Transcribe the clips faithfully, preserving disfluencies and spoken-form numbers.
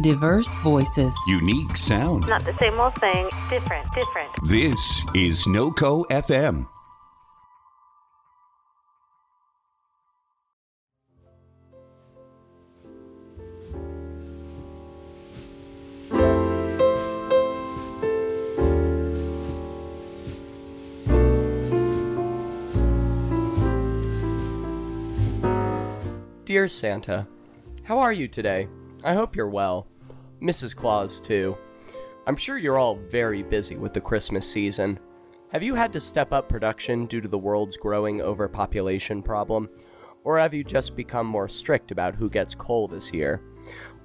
Diverse voices. Unique sound. Not the same old thing. Different, different. This is NoCo F M. Dear Santa, how are you today? I hope you're well. Missus Claus, too. I'm sure you're all very busy with the Christmas season. Have you had to step up production due to the world's growing overpopulation problem? Or have you just become more strict about who gets coal this year?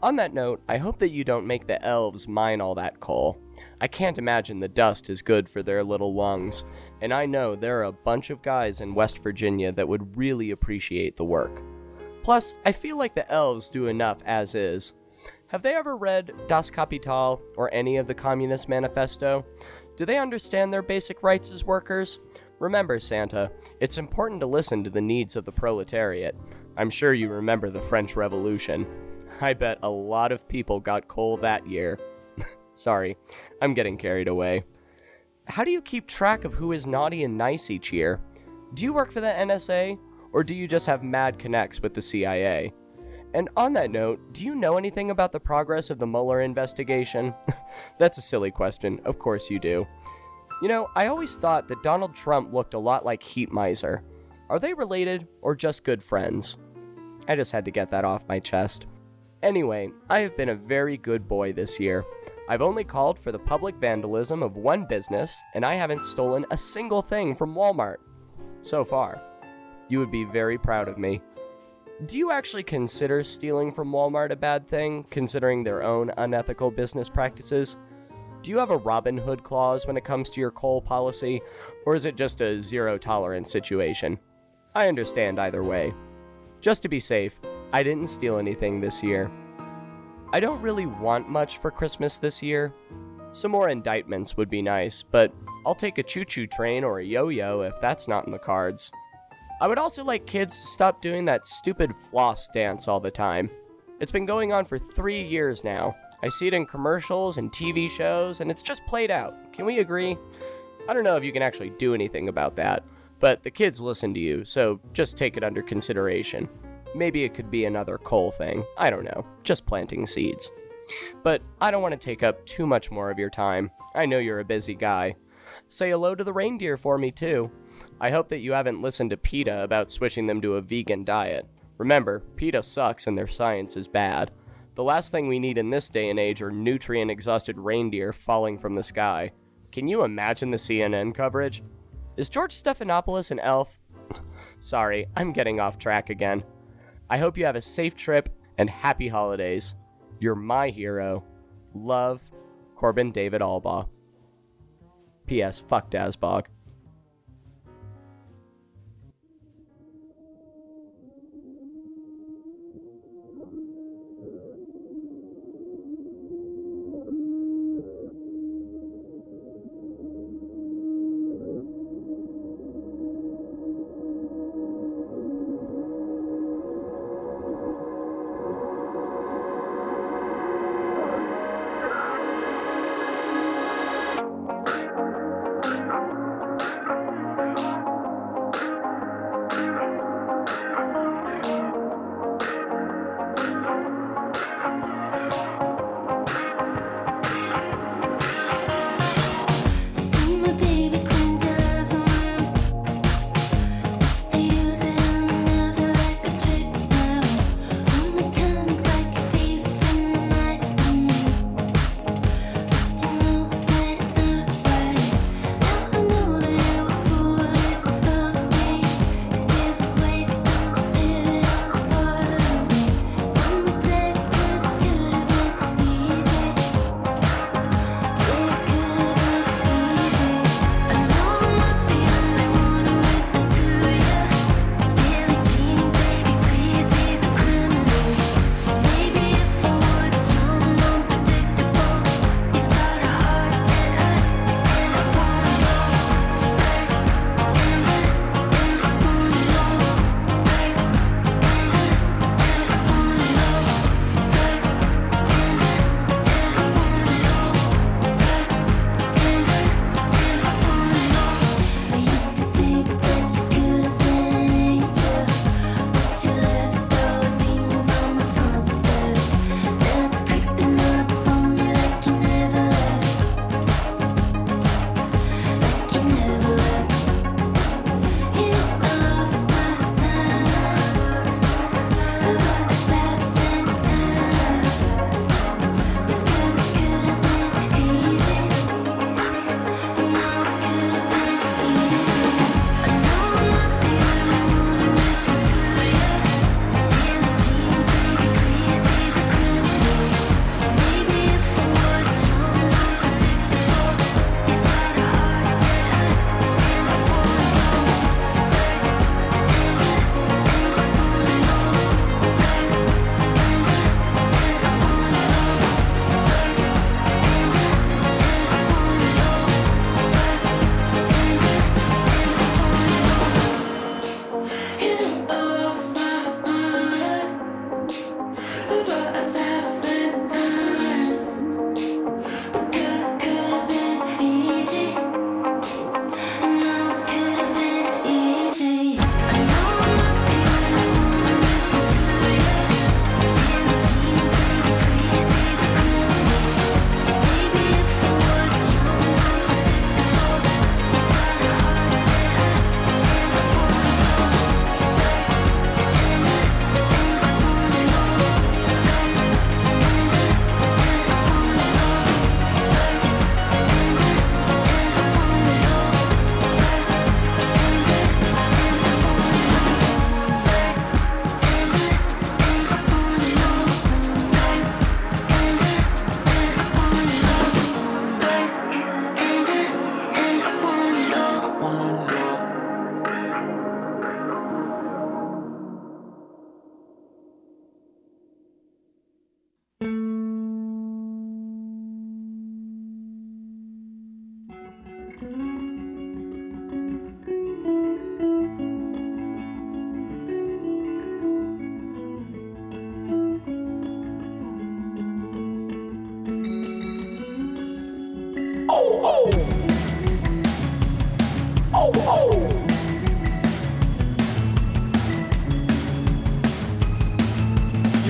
On that note, I hope that you don't make the elves mine all that coal. I can't imagine the dust is good for their little lungs, and I know there are a bunch of guys in West Virginia that would really appreciate the work. Plus, I feel like the elves do enough as is. Have they ever read Das Kapital or any of the Communist Manifesto? Do they understand their basic rights as workers? Remember, Santa, it's important to listen to the needs of the proletariat. I'm sure you remember the French Revolution. I bet a lot of people got coal that year. Sorry, I'm getting carried away. How do you keep track of who is naughty and nice each year? Do you work for the N S A? Or do you just have mad connects with the C I A? And on that note, do you know anything about the progress of the Mueller investigation? That's a silly question. Of course you do. You know, I always thought that Donald Trump looked a lot like Heat Miser. Are they related or just good friends? I just had to get that off my chest. Anyway, I have been a very good boy this year. I've only called for the public vandalism of one business, and I haven't stolen a single thing from Walmart. So far. You would be very proud of me. Do you actually consider stealing from Walmart a bad thing, considering their own unethical business practices? Do you have a Robin Hood clause when it comes to your coal policy, or is it just a zero-tolerance situation? I understand either way. Just to be safe, I didn't steal anything this year. I don't really want much for Christmas this year. Some more indictments would be nice, but I'll take a choo-choo train or a yo-yo if that's not in the cards. I would also like kids to stop doing that stupid floss dance all the time. It's been going on for three years now. I see it in commercials and T V shows, and it's just played out. Can we agree? I don't know if you can actually do anything about that, but the kids listen to you, so just take it under consideration. Maybe it could be another coal thing. I don't know. Just planting seeds. But I don't want to take up too much more of your time. I know you're a busy guy. Say hello to the reindeer for me, too. I hope that you haven't listened to PETA about switching them to a vegan diet. Remember, PETA sucks and their science is bad. The last thing we need in this day and age are nutrient-exhausted reindeer falling from the sky. Can you imagine the C N N coverage? Is George Stephanopoulos an elf? Sorry, I'm getting off track again. I hope you have a safe trip and happy holidays. You're my hero. Love, Corbin David Alba. P S. Fuck Dasbog.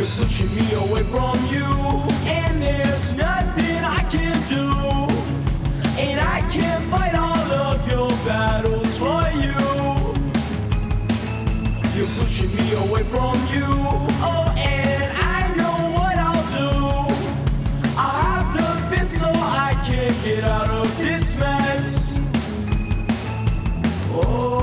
You're pushing me away from you, and there's nothing I can do, and I can't fight all of your battles for you. You're pushing me away from you, oh, and I know what I'll do. I'll have the fit so I can't get out of this mess. Oh.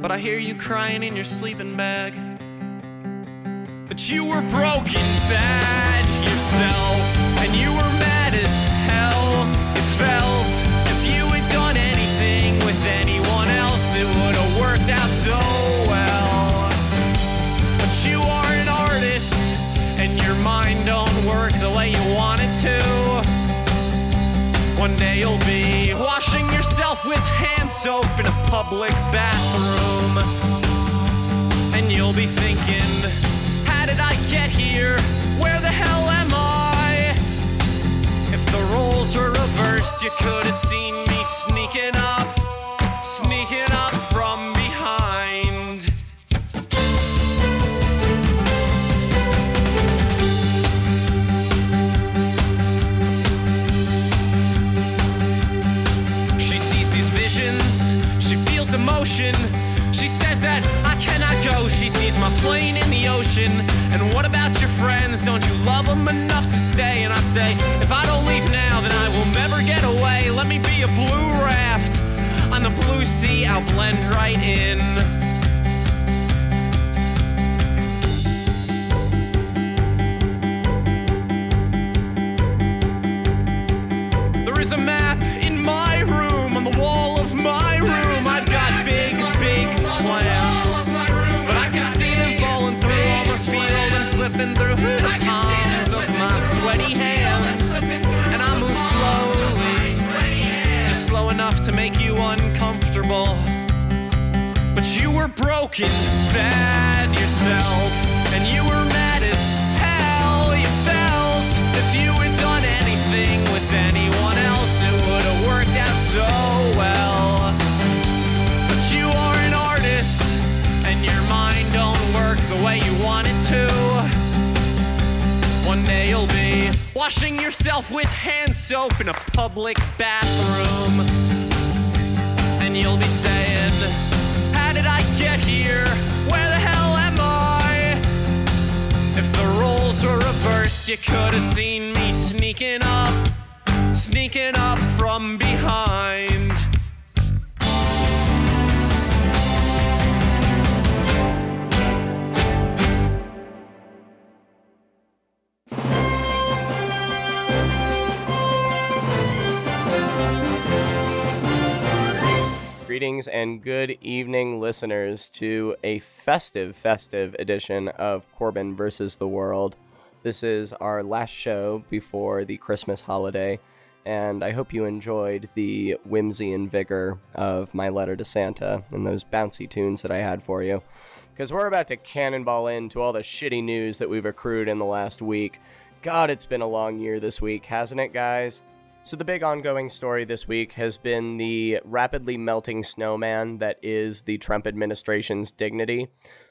But I hear you crying in your sleeping bag. But you were broken bad yourself, and you were mad as hell. It felt if you had done anything with anyone else, it would have worked out so well. But you are an artist, and your mind don't work the way you want it to. One day you'll be washing yourself with hand soap in a public bathroom, and you'll be thinking, how did I get here? Where the hell am I? If the roles were reversed, you could have seen me sneaking up, sneaking up from behind. emotion. She says that I cannot go. She sees my plane in the ocean. And what about your friends? Don't you love them enough to stay? And I say, if I don't leave now, then I will never get away. Let me be a blue raft on the blue sea. I'll blend right in. There is a map in my room, on the wall of my room. I've got big, big plans, but I can see them falling through. Almost feel them slipping through the palms of my sweaty hands. And I move slowly, just slow enough to make you uncomfortable. But you were broken, bad yourself, and you were mad as hell. You felt if you had done anything with anyone else, it would have worked out so well. But you are an artist, and your mind don't work the way you want it to. One day you'll be washing yourself with hand soap in a public bathroom, and you'll be saying, how did I get here? Where the hell am I? If the roles were reversed, you could have seen me sneaking up, sneaking up from behind. Greetings and good evening, listeners, to a festive, festive edition of Corbin versus the World. This is our last show before the Christmas holiday, and I hope you enjoyed the whimsy and vigor of my letter to Santa and those bouncy tunes that I had for you, because we're about to cannonball into all the shitty news that we've accrued in the last week. God, it's been a long year this week, hasn't it, guys? So the big ongoing story this week has been the rapidly melting snowman that is the Trump administration's dignity,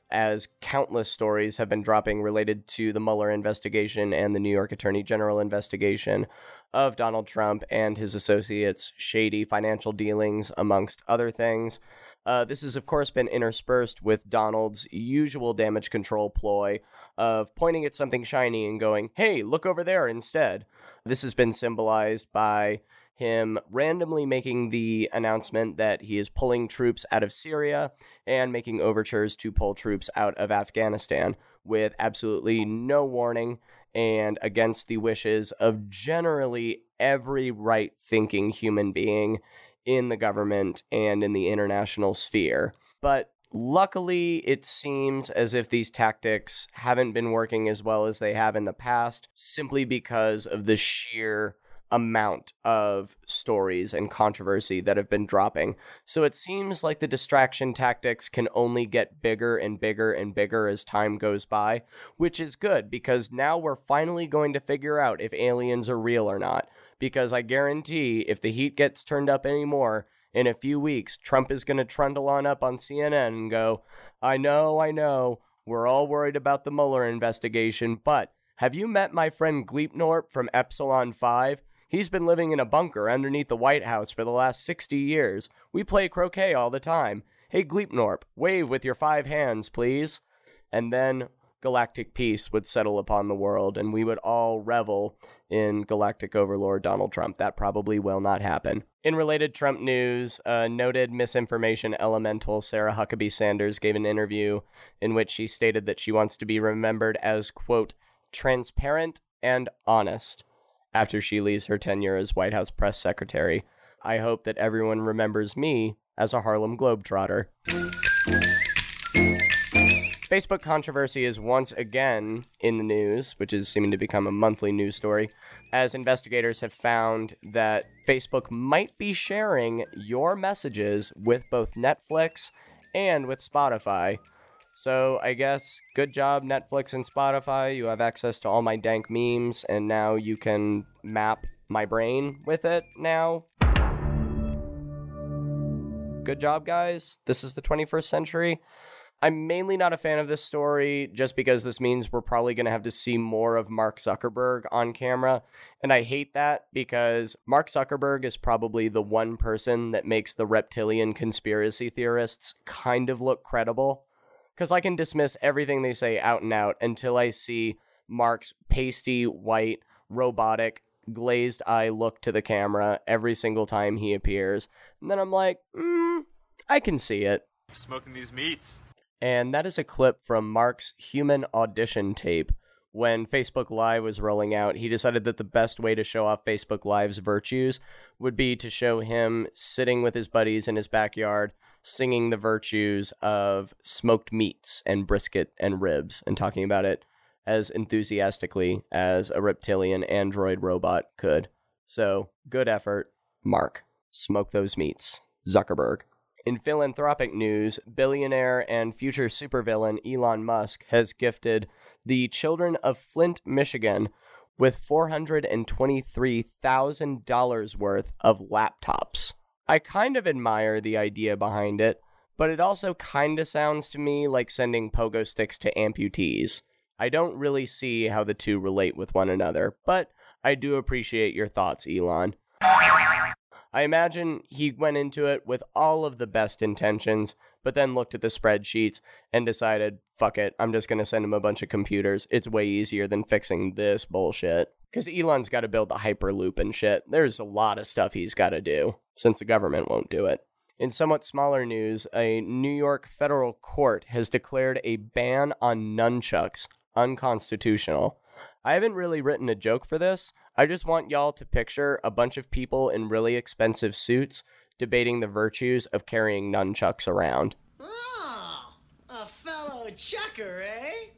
as countless stories have been dropping related to the Mueller investigation and the New York Attorney General investigation of Donald Trump and his associates' shady financial dealings, amongst other things. Uh, this has, of course, been interspersed with Donald's usual damage control ploy of pointing at something shiny and going, hey, look over there instead. This has been symbolized by him randomly making the announcement that he is pulling troops out of Syria and making overtures to pull troops out of Afghanistan with absolutely no warning and against the wishes of generally every right-thinking human being in the government and in the international sphere. But luckily, it seems as if these tactics haven't been working as well as they have in the past, simply because of the sheer amount of stories and controversy that have been dropping. So it seems like the distraction tactics can only get bigger and bigger and bigger as time goes by, which is good, because now we're finally going to figure out if aliens are real or not. Because I guarantee if the heat gets turned up anymore, in a few weeks, Trump is going to trundle on up on C N N and go, I know, I know, we're all worried about the Mueller investigation, but have you met my friend Gleepnorp from Epsilon five? He's been living in a bunker underneath the White House for the last sixty years. We play croquet all the time. Hey, Gleepnorp, wave with your five hands, please. And then galactic peace would settle upon the world, and we would all revel in galactic overlord Donald Trump. That probably will not happen. In related Trump news, uh, noted misinformation elemental Sarah Huckabee Sanders gave an interview in which she stated that she wants to be remembered as, quote, transparent and honest, after she leaves her tenure as White House press secretary. I hope that everyone remembers me as a Harlem Globetrotter. Facebook controversy is once again in the news, which is seeming to become a monthly news story, as investigators have found that Facebook might be sharing your messages with both Netflix and with Spotify. So I guess good job, Netflix and Spotify. You have access to all my dank memes, and now you can map my brain with it now. Good job, guys. This is the twenty-first century. I'm mainly not a fan of this story just because this means we're probably going to have to see more of Mark Zuckerberg on camera. And I hate that because Mark Zuckerberg is probably the one person that makes the reptilian conspiracy theorists kind of look credible. Because I can dismiss everything they say out and out until I see Mark's pasty, white, robotic, glazed eye look to the camera every single time he appears. And then I'm like, mm, I can see it. Smoking these meats. And that is a clip from Mark's human audition tape. When Facebook Live was rolling out, he decided that the best way to show off Facebook Live's virtues would be to show him sitting with his buddies in his backyard, singing the virtues of smoked meats and brisket and ribs, and talking about it as enthusiastically as a reptilian android robot could. So, good effort, Mark. Smoke those meats, Zuckerberg. In philanthropic news, billionaire and future supervillain Elon Musk has gifted the children of Flint, Michigan, with four hundred twenty-three thousand dollars worth of laptops. I kind of admire the idea behind it, but it also kind of sounds to me like sending pogo sticks to amputees. I don't really see how the two relate with one another, but I do appreciate your thoughts, Elon. I imagine he went into it with all of the best intentions, but then looked at the spreadsheets and decided, fuck it, I'm just going to send him a bunch of computers. It's way easier than fixing this bullshit. Because Elon's got to build the Hyperloop and shit. There's a lot of stuff he's got to do, since the government won't do it. In somewhat smaller news, a New York federal court has declared a ban on nunchucks unconstitutional. I haven't really written a joke for this. I just want y'all to picture a bunch of people in really expensive suits debating the virtues of carrying nunchucks around. Oh, a fellow chucker, eh?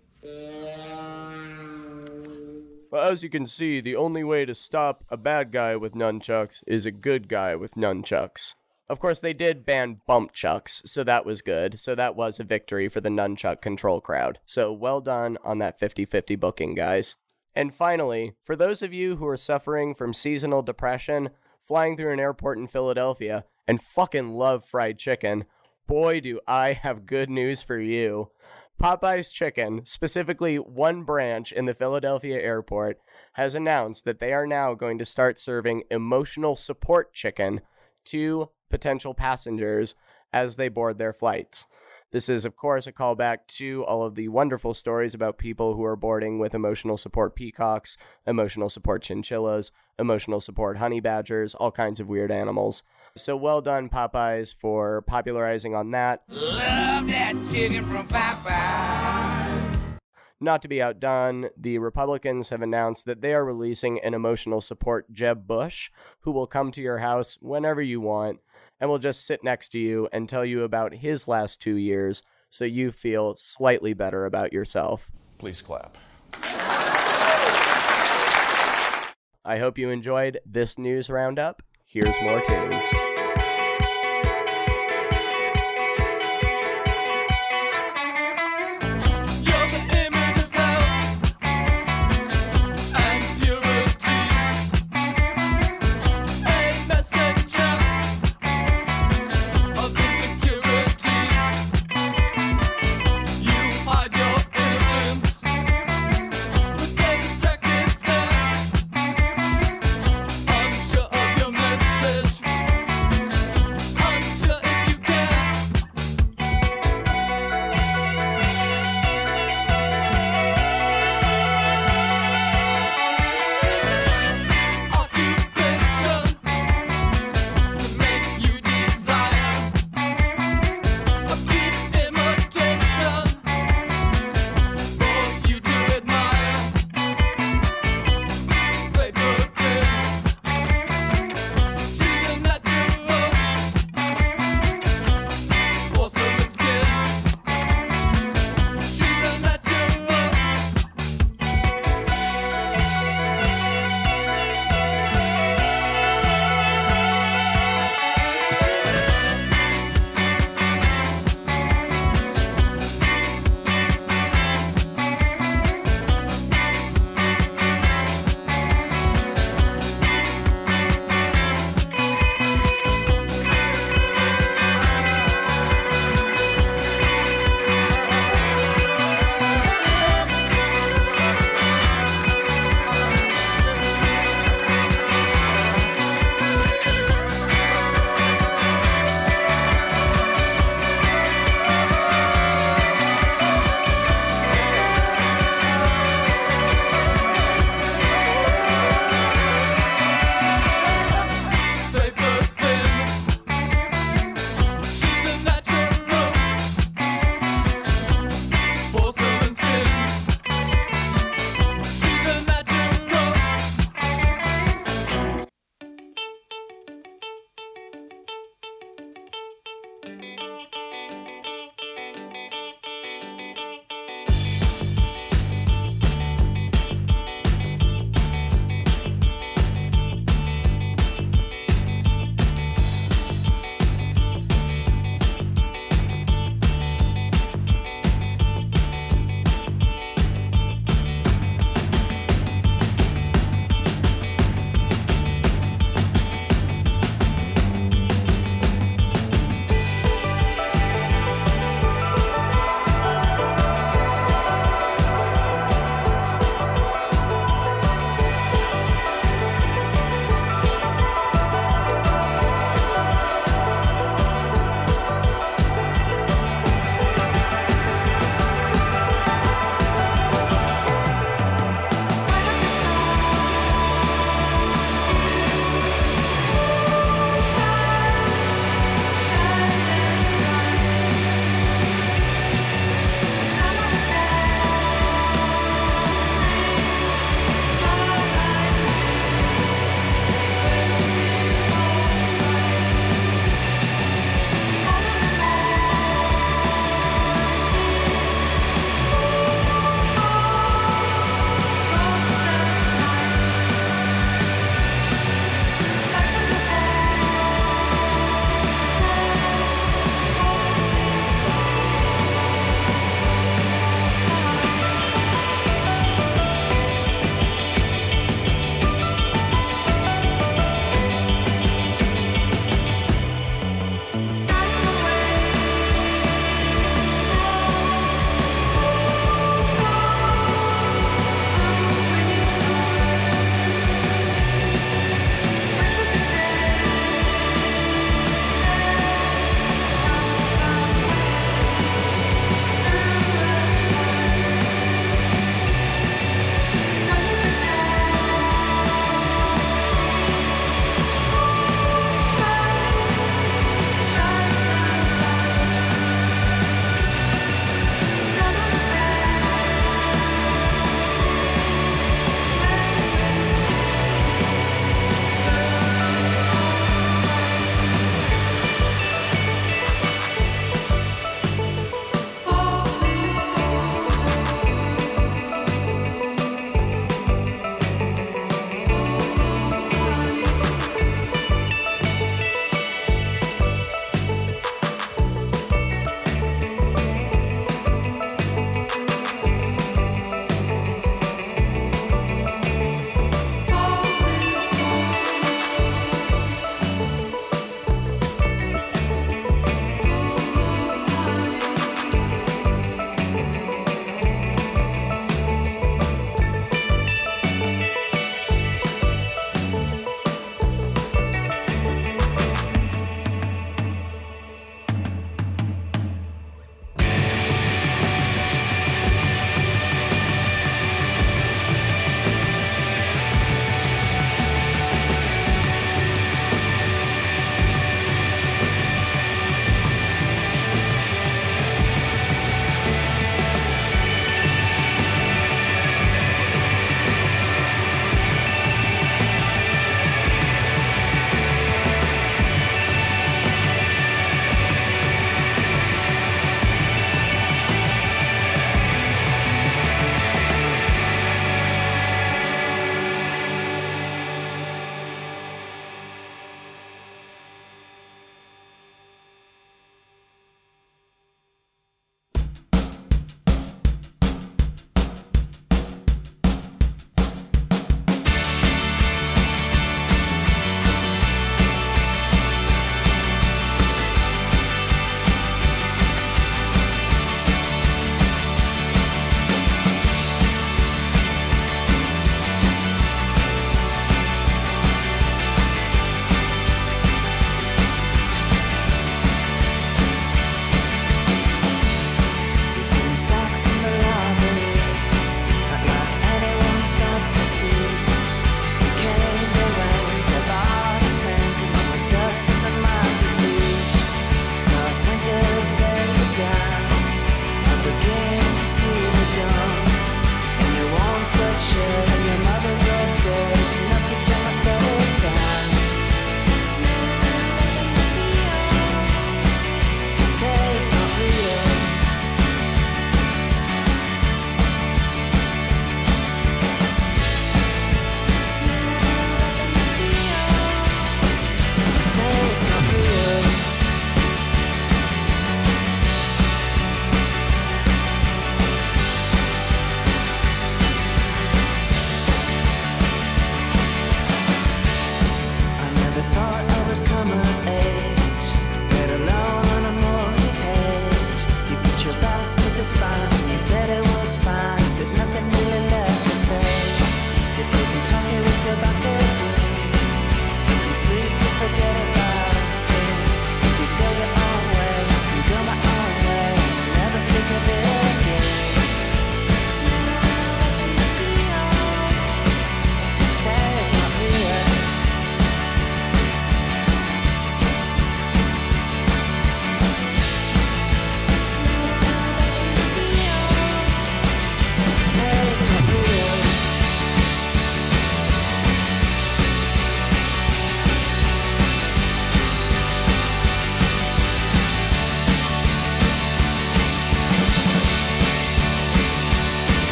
Well, as you can see, the only way to stop a bad guy with nunchucks is a good guy with nunchucks. Of course, they did ban bump chucks, so that was good. So that was a victory for the nunchuck control crowd. So well done on that fifty-fifty booking, guys. And finally, for those of you who are suffering from seasonal depression, flying through an airport in Philadelphia, and fucking love fried chicken, boy do I have good news for you. Popeyes Chicken, specifically one branch in the Philadelphia airport, has announced that they are now going to start serving emotional support chicken to potential passengers as they board their flights. This is, of course, a callback to all of the wonderful stories about people who are boarding with emotional support peacocks, emotional support chinchillas, emotional support honey badgers, all kinds of weird animals. So well done, Popeyes, for popularizing on that. Love that chicken from Popeyes. Not to be outdone, the Republicans have announced that they are releasing an emotional support Jeb Bush, who will come to your house whenever you want, and will just sit next to you and tell you about his last two years so you feel slightly better about yourself. Please clap. I hope you enjoyed this news roundup. Here's more tunes.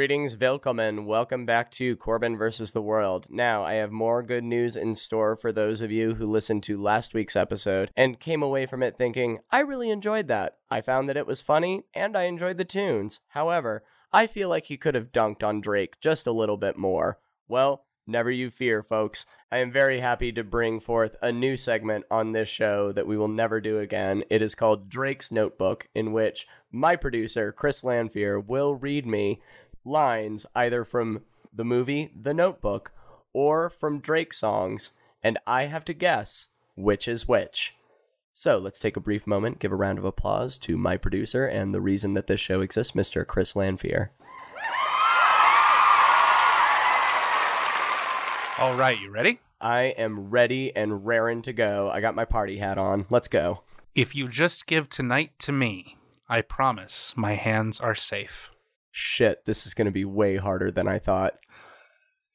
Greetings, willkommen. Welcome back to Corbin versus the World. Now, I have more good news in store for those of you who listened to last week's episode and came away from it thinking, I really enjoyed that. I found that it was funny and I enjoyed the tunes. However, I feel like he could have dunked on Drake just a little bit more. Well, never you fear, folks. I am very happy to bring forth a new segment on this show that we will never do again. It is called Drake's Notebook, in which my producer, Chris Lanfear, will read me lines either from the movie The Notebook or from Drake songs, and I have to guess which is which. So let's take a brief moment, give a round of applause to my producer and the reason that this show exists, Mister Chris Lanfear. All right, you ready? I am ready and raring to go. I got my party hat on. Let's go. If you just give tonight to me, I promise my hands are safe. Shit, this is going to be way harder than I thought.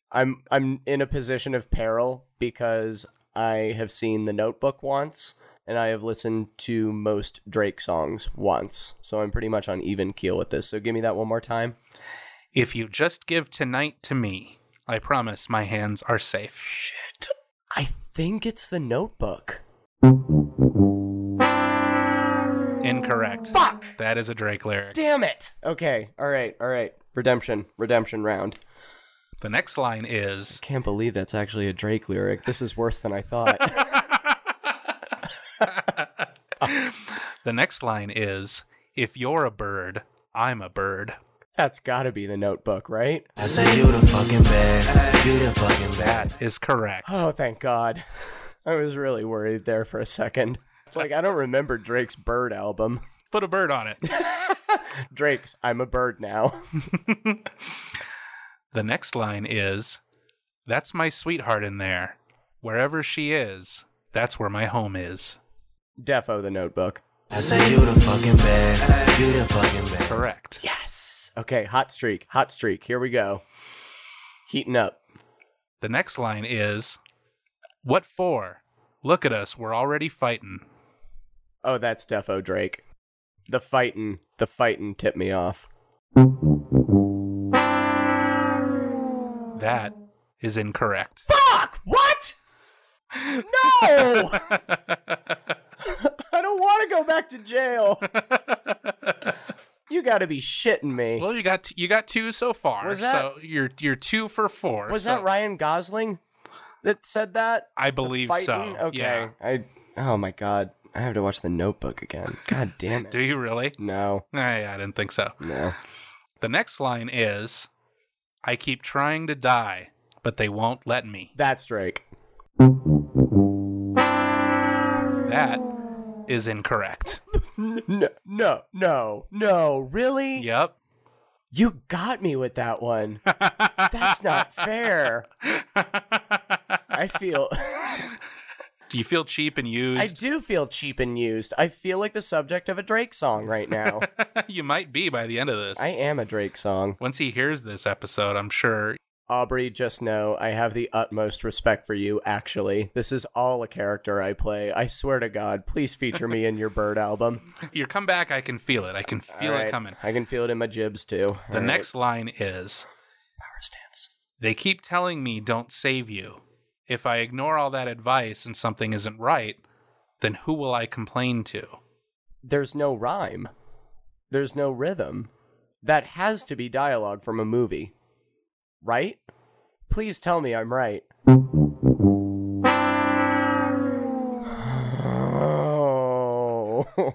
I'm I'm in a position of peril because I have seen The Notebook once, and I have listened to most Drake songs once, so I'm pretty much on even keel with this. So give me that one more time. If you just give tonight to me, I promise my hands are safe. Shit. I think it's The Notebook. Incorrect. Fuck! That is a Drake lyric. Damn it! Okay, all right, all right. Redemption, redemption round. The next line is... I can't believe that's actually a Drake lyric. This is worse than I thought. The next line is, if you're a bird, I'm a bird. That's gotta be The Notebook, right? I say you the fucking best. You the fucking best. That is correct. Oh, thank God. I was really worried there for a second. It's like, I don't remember Drake's Bird album. Put a bird on it. Drake's I'm a Bird Now. The next line is, that's my sweetheart in there. Wherever she is, that's where my home is. Defo The Notebook. I say you the fucking best. You the fucking best. Correct. Yes. Okay, hot streak, hot streak. Here we go. Heating up. The next line is, what for? Look at us, we're already fighting. Oh, that's defo Drake. The fightin', the fightin' tipped me off. That is incorrect. Fuck! What? No! I don't want to go back to jail. You gotta be shitting me. Well, you got t- you got two so far. Was that... So you're you're two for four. Was so... that Ryan Gosling that said that? I believe so. Okay. Yeah. I. Oh my God. I have to watch The Notebook again. God damn it. Do you really? No. I, I didn't think so. No. The next line is, I keep trying to die, but they won't let me. That's Drake. That is incorrect. No, no, no, no. Really? Yep. You got me with that one. That's not fair. I feel... Do you feel cheap and used? I do feel cheap and used. I feel like the subject of a Drake song right now. You might be by the end of this. I am a Drake song. Once he hears this episode, I'm sure. Aubrey, just know I have the utmost respect for you, actually. This is all a character I play. I swear to God, please feature me in your Bird album. Your comeback, I can feel it. I can feel right. it coming. I can feel it in my jibs, too. All the right. next line is... Power stance. They keep telling me don't save you. If I ignore all that advice and something isn't right, then who will I complain to? There's no rhyme. There's no rhythm. That has to be dialogue from a movie. Right? Please tell me I'm right.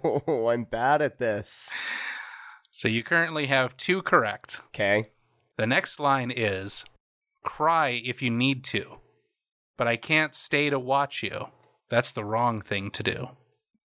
Oh, I'm bad at this. So you currently have two correct. Okay. The next line is, cry if you need to. But I can't stay to watch you. That's the wrong thing to do.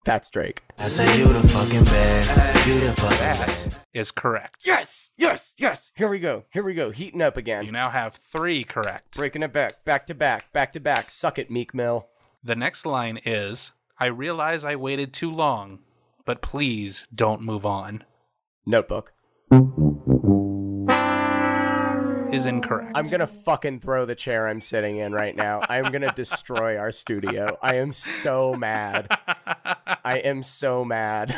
That's Drake. I say you the fucking best. You the fucking best. Is correct. Yes, yes, yes. Here we go. Here we go. Heating up again. So you now have three correct. Breaking it back, back to back, back to back. Suck it, Meek Mill. The next line is, I realize I waited too long, but please don't move on. Notebook. Is incorrect. I'm gonna fucking throw the chair I'm sitting in right now. I'm gonna destroy our studio. I am so mad. I am so mad.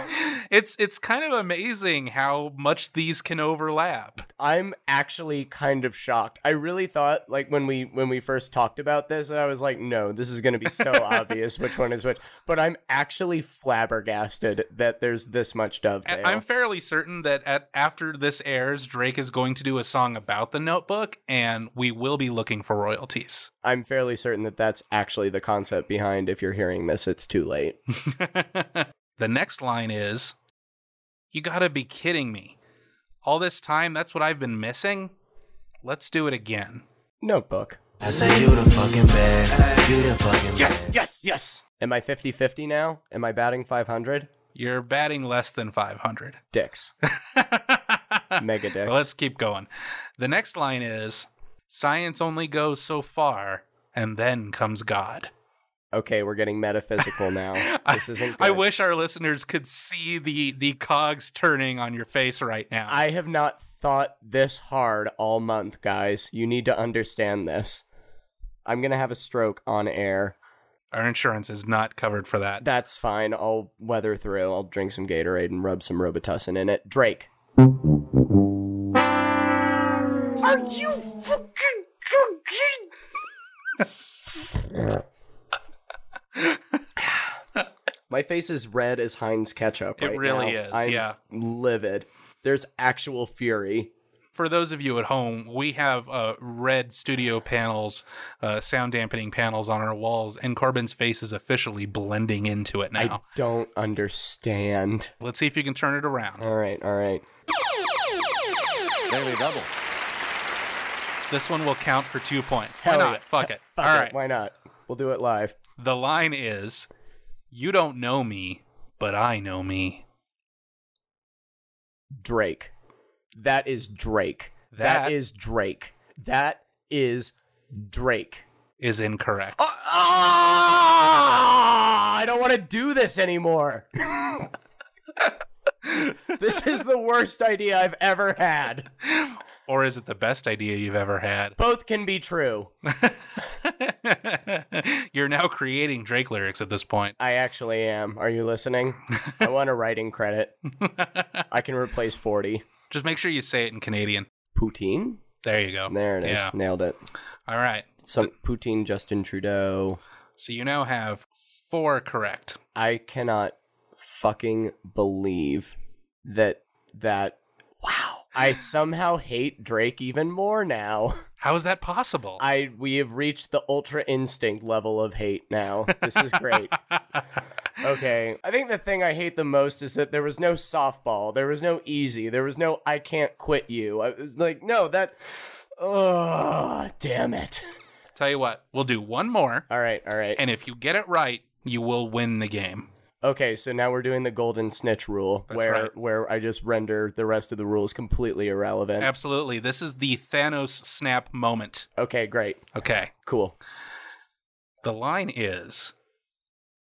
It's it's kind of amazing how much these can overlap. I'm actually kind of shocked. I really thought, like, when we when we first talked about this, I was like, no, this is going to be so obvious which one is which. But I'm actually flabbergasted that there's this much dovetail. I'm fairly certain that at, after this airs, Drake is going to do a song about The Notebook, and we will be looking for royalties. I'm fairly certain that that's actually the concept behind If You're Hearing This, It's Too Late. The next line is, you gotta be kidding me. All this time, that's what I've been missing? Let's do it again. Notebook. I said you the fucking best. You the fucking yes, best. Yes, yes, yes. Am I fifty-fifty now? Am I batting five hundred? You're batting less than five hundred. Dicks. Mega dicks. Well, let's keep going. The next line is, science only goes so far, and then comes God. Okay, we're getting metaphysical now. This isn't good. I wish our listeners could see the the cogs turning on your face right now. I have not thought this hard all month, guys. You need to understand this. I'm going to have a stroke on air. Our insurance is not covered for that. That's fine. I'll weather through. I'll drink some Gatorade and rub some Robitussin in it. Drake. Are you fucking... My face is red as Heinz ketchup right now. It really now. is, I'm yeah. livid. There's actual fury. For those of you at home, we have uh, red studio panels, uh, sound dampening panels on our walls, and Corbin's face is officially blending into it now. I don't understand. Let's see if you can turn it around. All right, all right. There we double. This one will count for two points. Hell why not? Yeah. Fuck it. Fuck all it. Right. Why not? We'll do it live. The line is, you don't know me, but I know me. Drake. That is Drake. That, that is Drake. That is Drake. Is incorrect. Oh, oh, I don't want to do this anymore. This is the worst idea I've ever had. Or is it the best idea you've ever had? Both can be true. You're now creating Drake lyrics at this point. I actually am. Are you listening? I want a writing credit. I can replace forty. Just make sure you say it in Canadian. Poutine? There you go. There it is. Yeah. Nailed it. All right. Some Poutine, Justin Trudeau. So you now have four correct. I cannot fucking believe that that... Wow. I somehow hate Drake even more now. How is that possible? I we have reached the ultra instinct level of hate now. This is great. Okay. I think the thing I hate the most is that there was no softball. There was no easy. There was no I can't quit you. I was like, no, that... Oh, damn it. Tell you what, we'll do one more. All right, all right. And if you get it right, you will win the game. Okay, so now we're doing the golden snitch rule. That's where right. where I just render the rest of the rules completely irrelevant. Absolutely. This is the Thanos snap moment. Okay, great. Okay. Cool. The line is,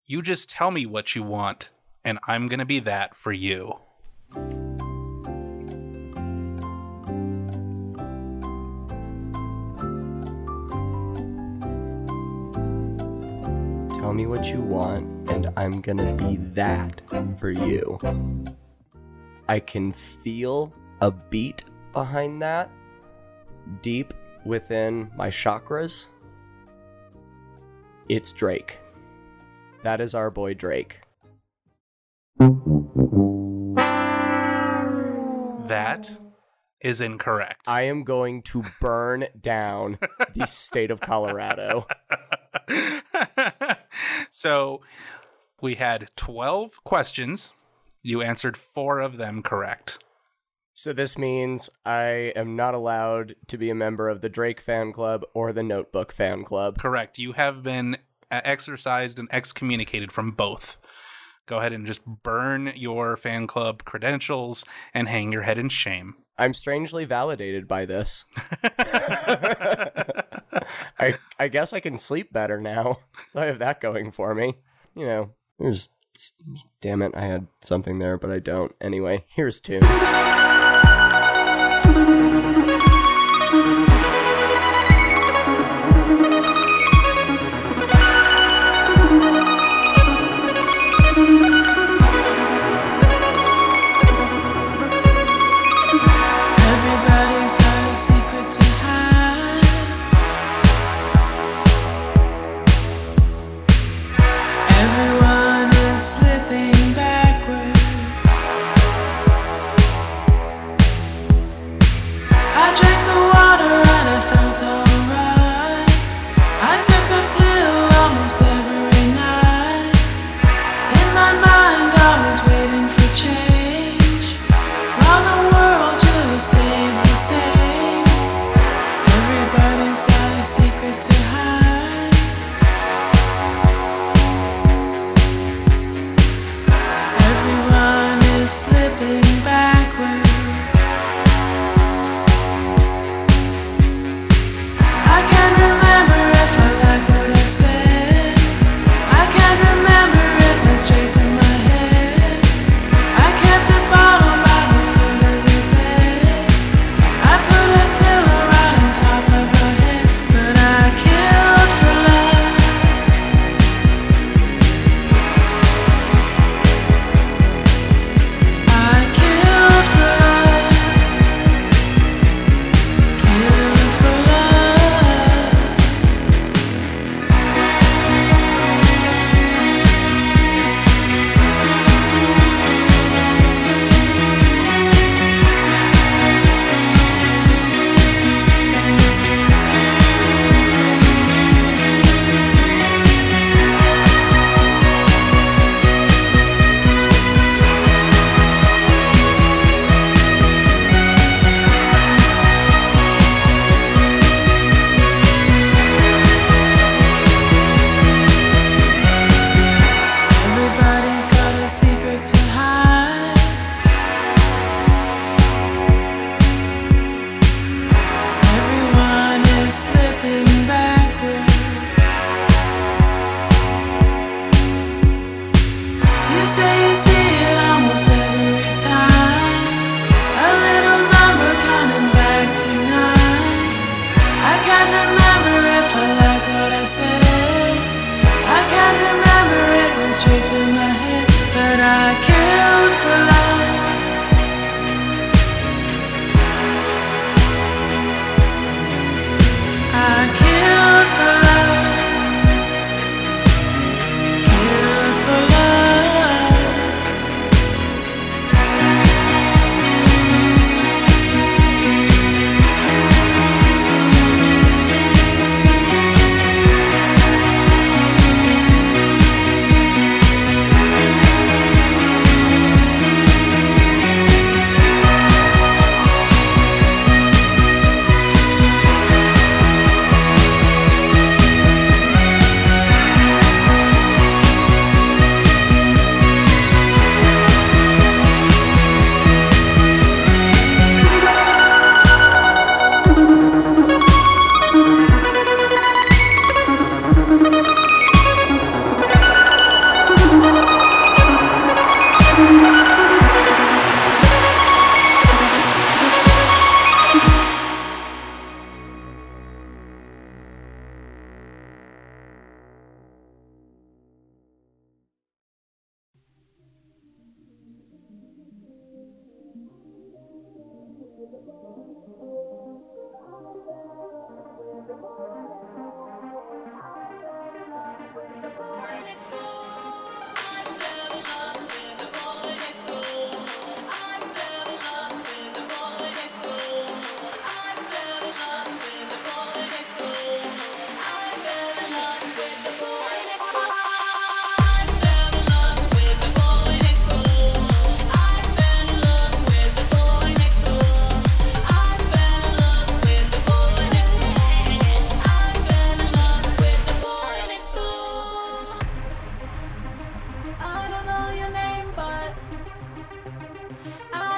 you just tell me what you want, and I'm going to be that for you. Tell me what you want, and I'm gonna be that for you. I can feel a beat behind that, deep within my chakras. It's Drake. That is our boy Drake. That is incorrect. I am going to burn down the state of Colorado. So we had twelve questions. You answered four of them correct. So this means I am not allowed to be a member of the Drake fan club or the Notebook fan club. Correct. You have been exorcised and excommunicated from both. Go ahead and just burn your fan club credentials and hang your head in shame. I'm strangely validated by this. I I guess I can sleep better now. So I have that going for me. You know, there's... Damn it, I had something there, but I don't. Anyway, here's tunes.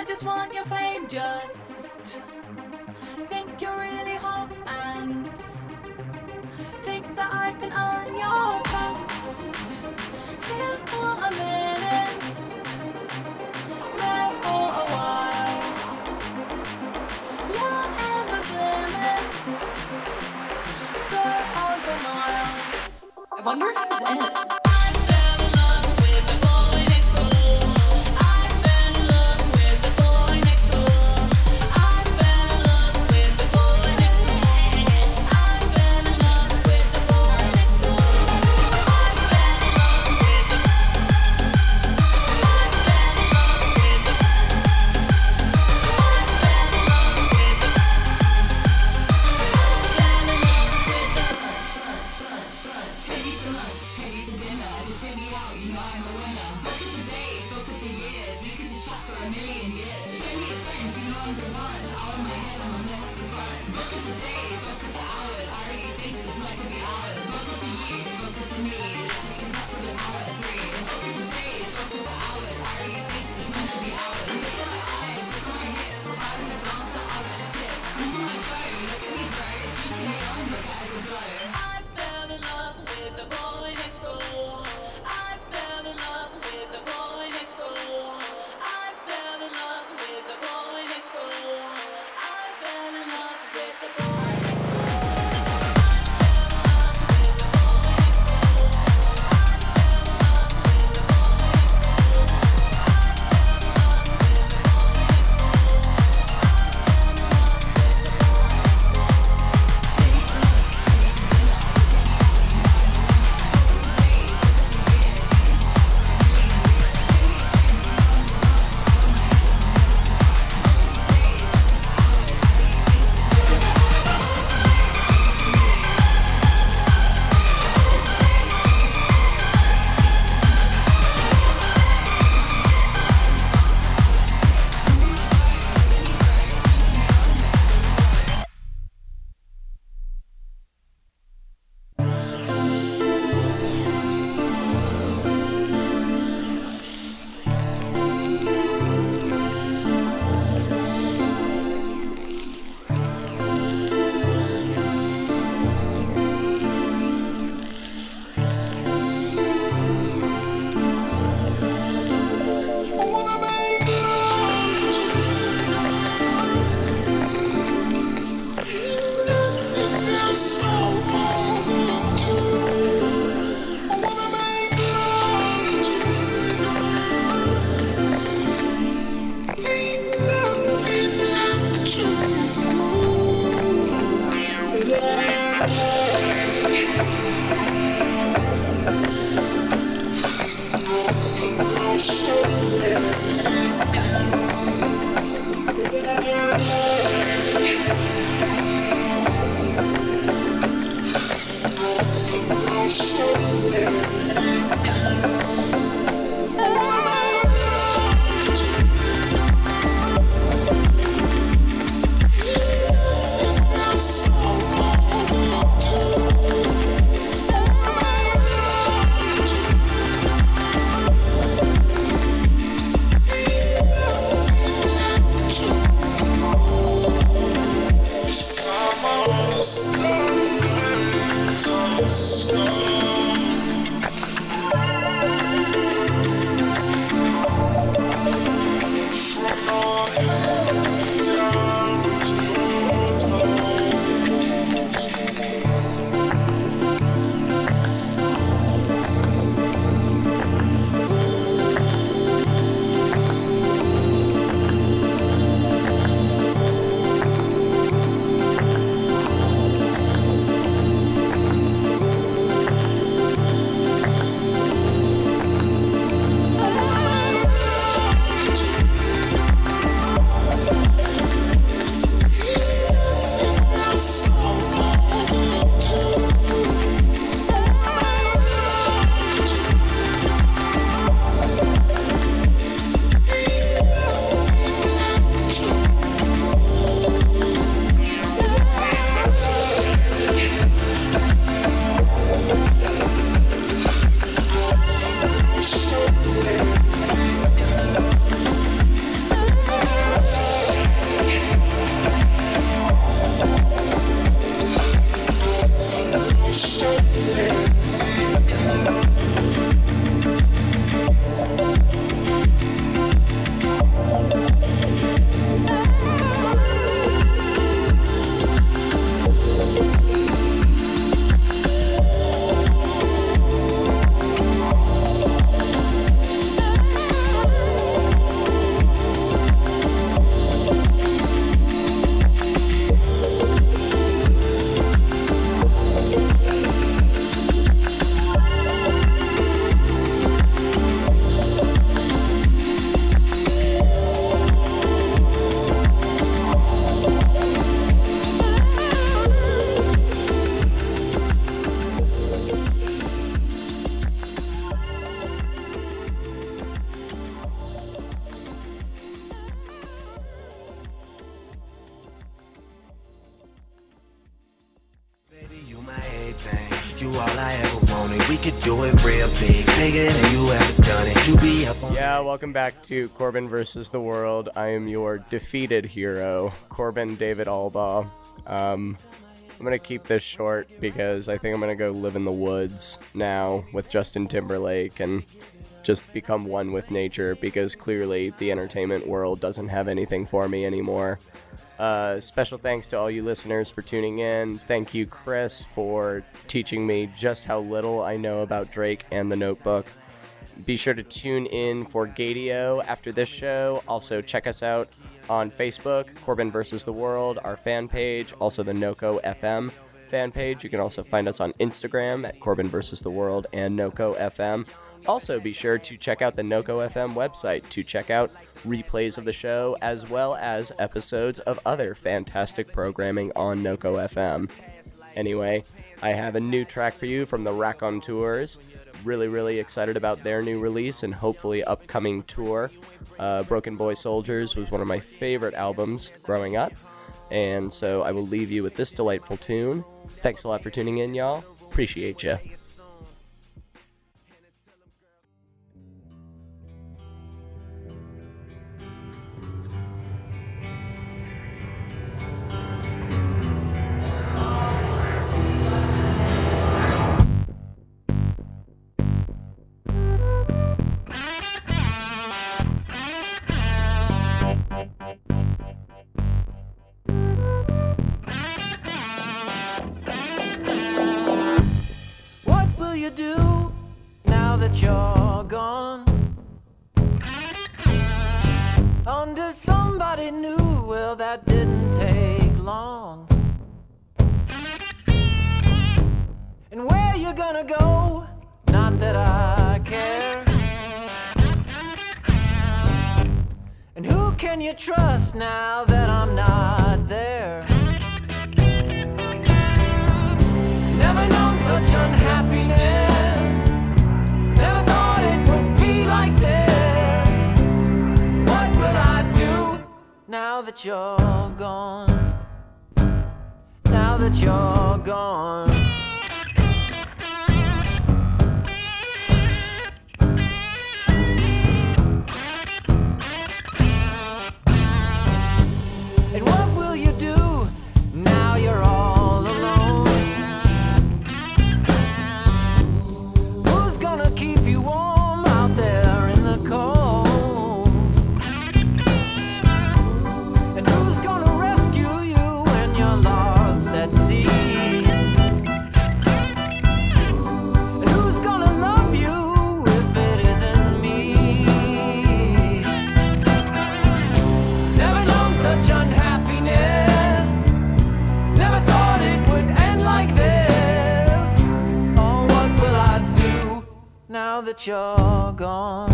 I just want your fame, just think you're really hot and think that I can earn your trust. Here for a minute, there for a while, your endless limits go on for miles. I wonder if this is it. we could do it real big, bigger than you ever done it. You be up on. Yeah, welcome back to Corbin versus the World. I am your defeated hero, Corbin David Alba. Um, I'm gonna keep this short because I think I'm gonna go live in the woods now with Justin Timberlake and just become one with nature, because clearly the entertainment world doesn't have anything for me anymore. Uh, special thanks to all you listeners for tuning in. Thank you, Chris, for teaching me just how little I know about Drake and The Notebook. Be sure to tune in for Gadio after this show. Also, check us out on Facebook, Corbin versus the World, our fan page, also the NoCo F M fan page. You can also find us on Instagram at Corbin versus the World and NoCo F M. Also, be sure to check out the NoCo F M website to check out replays of the show, as well as episodes of other fantastic programming on NoCo F M. Anyway, I have a new track for you from the Raconteurs. Really, really excited about their new release and hopefully upcoming tour. Uh, Broken Boy Soldiers was one of my favorite albums growing up, and so I will leave you with this delightful tune. Thanks a lot for tuning in, y'all. Appreciate ya. You're gone. Now that you're gone. You're gone.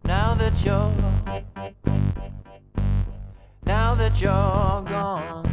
Now that you're, now that you're gone.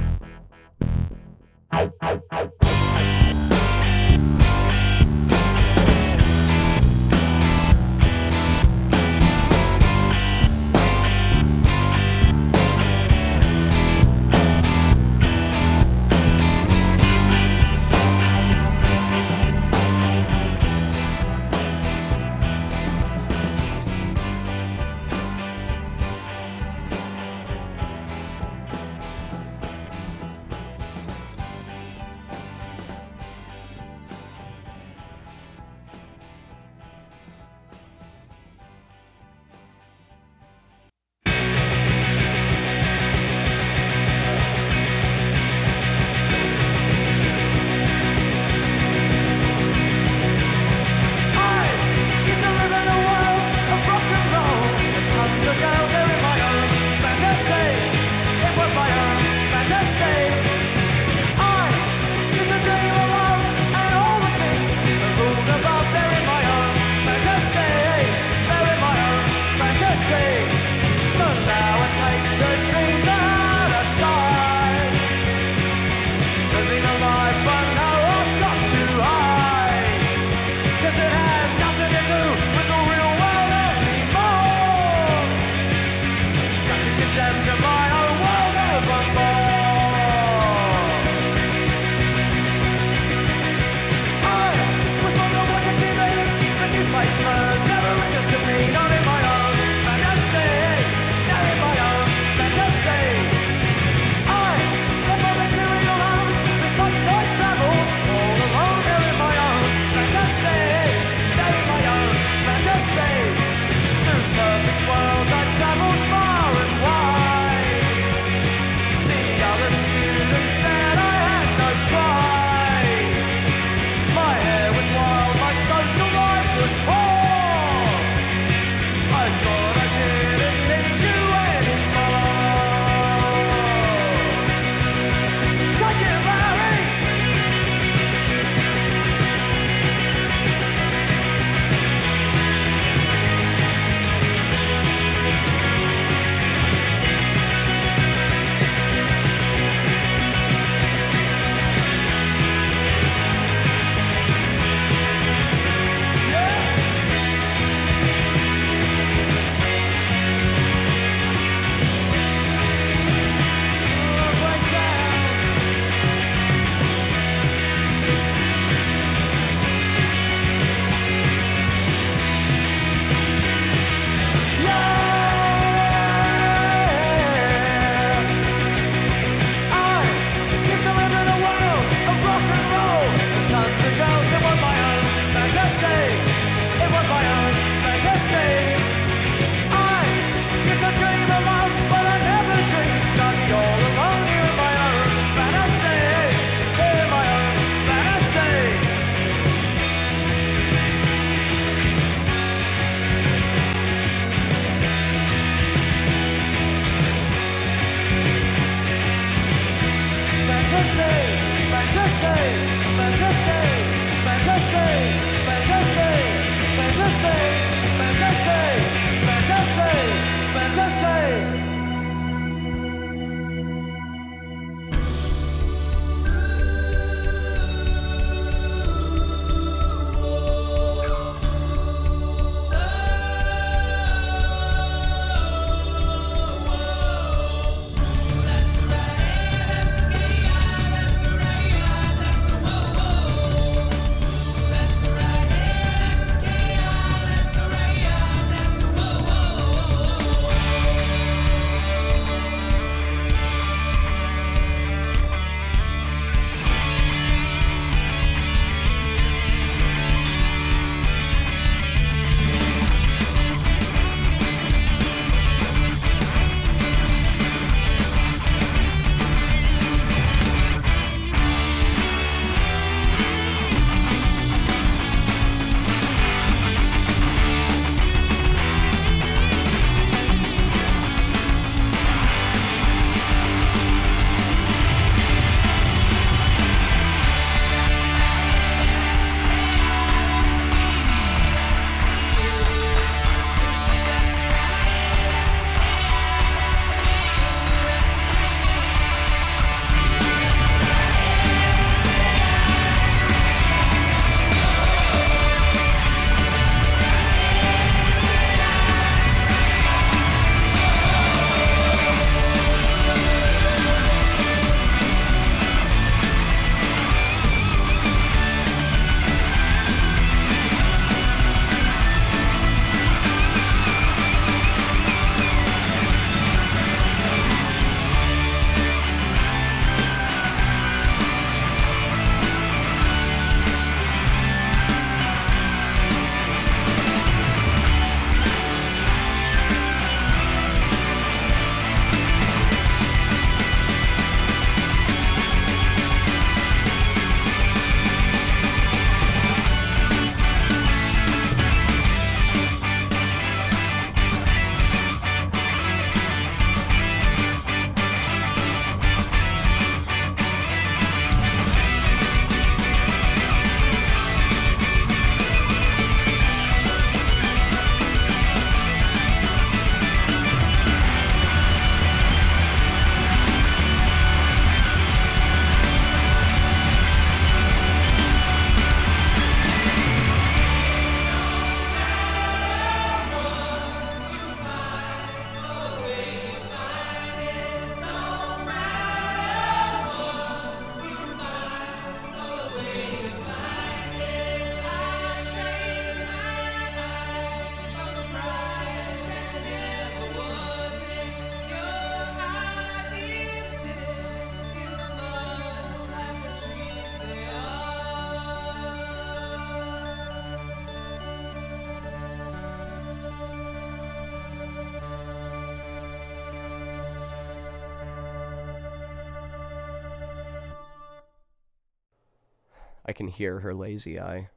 I can hear her lazy eye.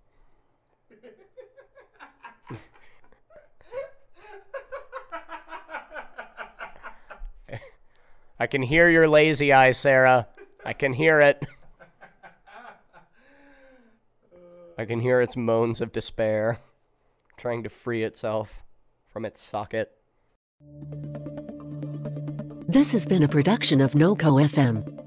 I can hear your lazy eye, Sarah. I can hear it. I can hear its moans of despair, trying to free itself from its socket. This has been a production of NoCo F M.